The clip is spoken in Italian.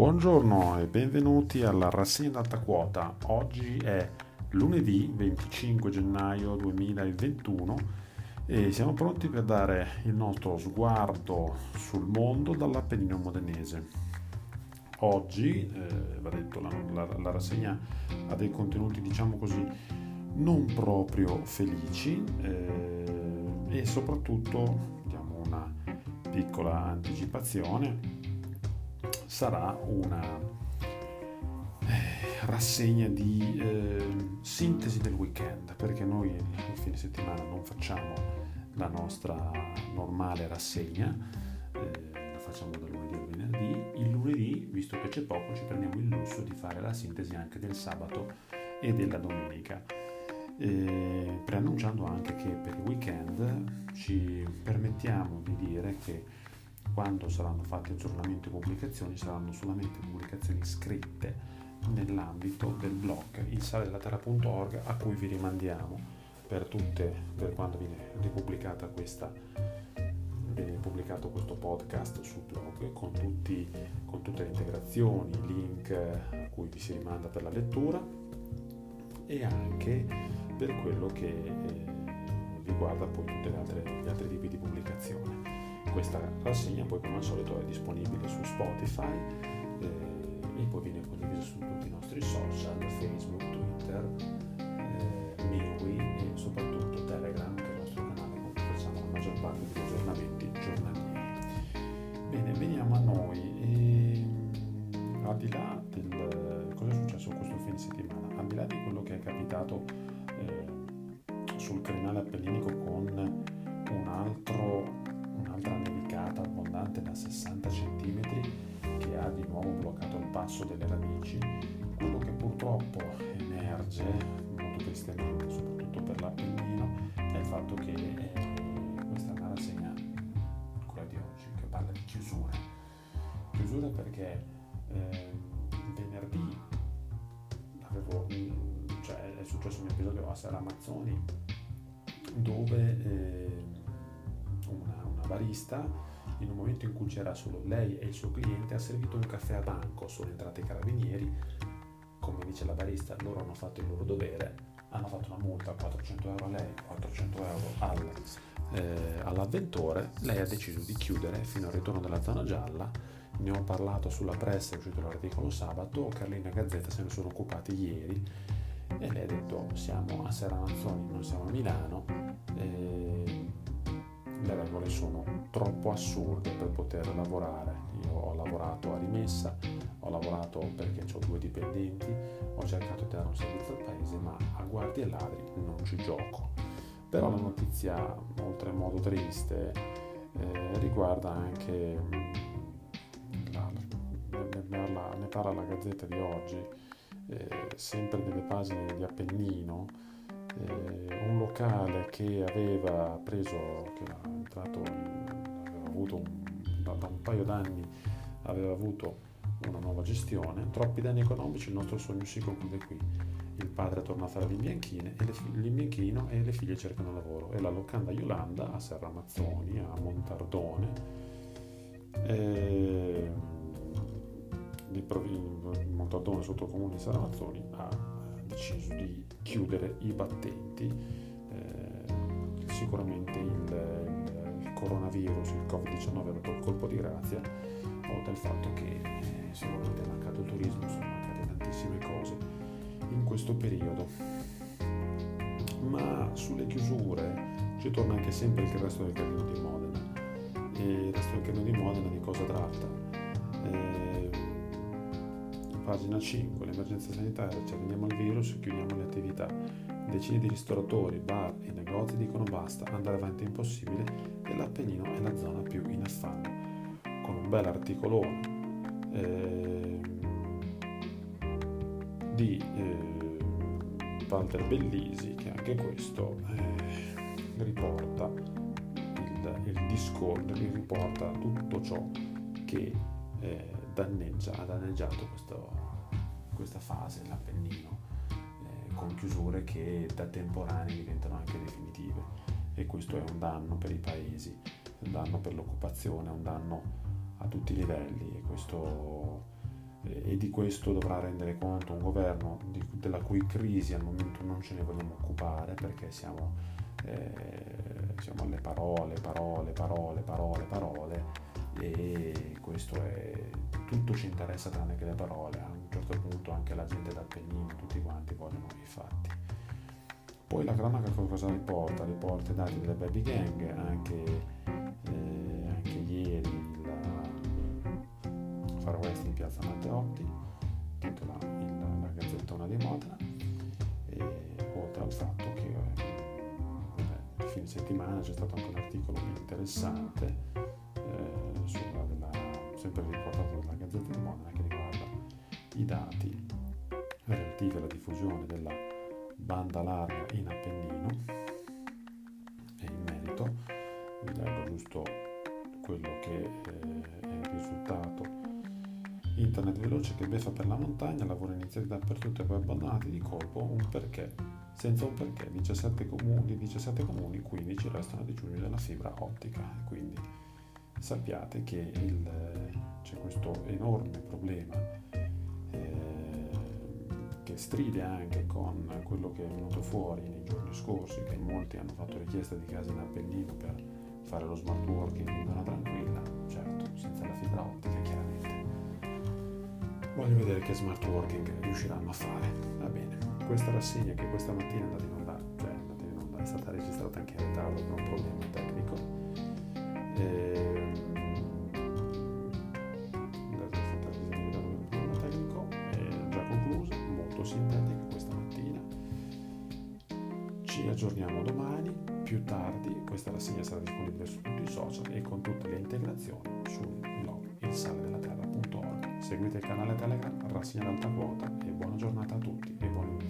Buongiorno e benvenuti alla rassegna d'alta quota. Oggi è lunedì 25 gennaio 2021 e siamo pronti per dare il nostro sguardo sul mondo dall'Appennino modenese. Oggi, va detto, la rassegna ha dei contenuti, diciamo così, non proprio felici e soprattutto diamo una piccola anticipazione. Sarà una rassegna di sintesi del weekend, perché noi il fine settimana non facciamo la nostra normale rassegna, la facciamo da lunedì al venerdì. Il lunedì, visto che c'è poco, ci prendiamo il lusso di fare la sintesi anche del sabato e della domenica, preannunciando anche che per il weekend ci permettiamo di dire che quando saranno fatti aggiornamenti e pubblicazioni, saranno solamente pubblicazioni scritte nell'ambito del blog ilsaledellaterra.org, a cui vi rimandiamo per quando viene ripubblicata viene pubblicato questo podcast sul blog con tutte le integrazioni, i link a cui vi si rimanda per la lettura e anche per quello che riguarda poi tutti gli altri tipi di pubblicazione. Questa rassegna poi, come al solito, è disponibile su Spotify e poi viene condivisa su tutti i nostri social, Facebook, Twitter, Miui e soprattutto Telegram, che è il nostro canale con cui facciamo la maggior parte degli aggiornamenti giornalieri. Bene, veniamo a noi. E, al di là del cosa è successo questo fine settimana, al di là di quello che è capitato sul crinale appenninico con un'altra nevicata abbondante da 60 cm che ha di nuovo bloccato il passo delle radici, quello che purtroppo emerge molto tristemente, soprattutto per l'Appennino, è il fatto che questa è una rassegna, quella di oggi, che parla di chiusura, perché venerdì è successo un episodio a Serramazzoni dove una barista, in un momento in cui c'era solo lei e il suo cliente, ha servito un caffè a banco. Sono entrati i carabinieri, come dice la barista, loro hanno fatto il loro dovere, hanno fatto una multa, 400 euro a lei, 400 euro all'avventore. Lei ha deciso di chiudere fino al ritorno della zona gialla. Ne ho parlato sulla Pressa, è uscito l'articolo sabato, Carlina Gazzetta se ne sono occupati ieri e lei ha detto: siamo a Serramazzoni, non siamo a Milano, le regole sono troppo assurde per poter lavorare. Io ho lavorato a rimessa, ho lavorato perché ho 2 dipendenti, ho cercato di dare un servizio al paese, ma a guardie e ladri non ci gioco. Però la notizia oltremodo triste riguarda anche, ne parla la Gazzetta di oggi, sempre delle pagine di Appennino, un locale che aveva preso, che era entrato, aveva avuto da un paio d'anni, aveva avuto una nuova gestione, troppi danni economici, il nostro sogno si conclude qui. Il padre torna a fare l'imbianchino e le figlie cercano lavoro, e la locanda Yolanda a Serramazzoni, a Montardone, Montardone sotto il comune di Serramazzoni, ha deciso di chiudere i battenti. Sicuramente il coronavirus, il Covid-19 ha dato il colpo di grazia, oltre al fatto che sicuramente è mancato il turismo, sono mancate tantissime cose in questo periodo. Ma sulle chiusure ci torna anche sempre il resto del Carlino di Modena, e il resto del Carlino di Modena di cosa tratta? Pagina 5, l'emergenza sanitaria, ci andiamo al virus, chiudiamo le attività. Decine di ristoratori, bar e negozi dicono basta, andare avanti è impossibile e l'Appennino è la zona più in affanno. Con un bel articolone di Walter Bellisi, che anche questo riporta riporta tutto ciò che ha danneggiato questa fase l'Appennino, con chiusure che da temporanee diventano anche definitive, e questo è un danno per i paesi, un danno per l'occupazione, un danno a tutti i livelli, e questo e di questo dovrà rendere conto un governo della cui crisi al momento non ce ne vogliamo occupare, perché siamo alle parole, e questo è tutto, ci interessa tranne che le parole. A un certo punto anche la gente d'Appennino, tutti quanti vogliono i fatti. Poi la cronaca cosa riporta? Riporta i dati delle baby gang, anche ieri Far West in piazza Matteotti, titola la Gazzettona di Modena, oltre al fatto che il fine settimana c'è stato anche un articolo interessante sempre riportato dalla Gazzetta di Modena, che riguarda i dati relativi alla diffusione della banda larga in Appennino, e in merito vi leggo giusto quello che è il risultato. Internet veloce che beffa per la montagna, lavoro iniziati dappertutto e poi abbandonati di colpo, un perché, senza un perché, 17 comuni, 15 restano digiuni della fibra ottica. Quindi sappiate che c'è questo enorme problema che stride anche con quello che è venuto fuori nei giorni scorsi, che molti hanno fatto richiesta di case in Appennino per fare lo smart working in zona tranquilla, certo, senza la fibra ottica chiaramente. Voglio vedere che smart working riusciranno a fare. Va bene, questa rassegna che questa mattina è stata registrata anche in ritardo per un problema tecnico, è già conclusa, molto sintetica questa mattina. Ci aggiorniamo domani, più tardi. Questa rassegna sarà disponibile su tutti i social e con tutte le integrazioni sul blog ilsaledellaterra.org. Seguite il canale Telegram Rassegna d'Alta Quota e buona giornata a tutti e buon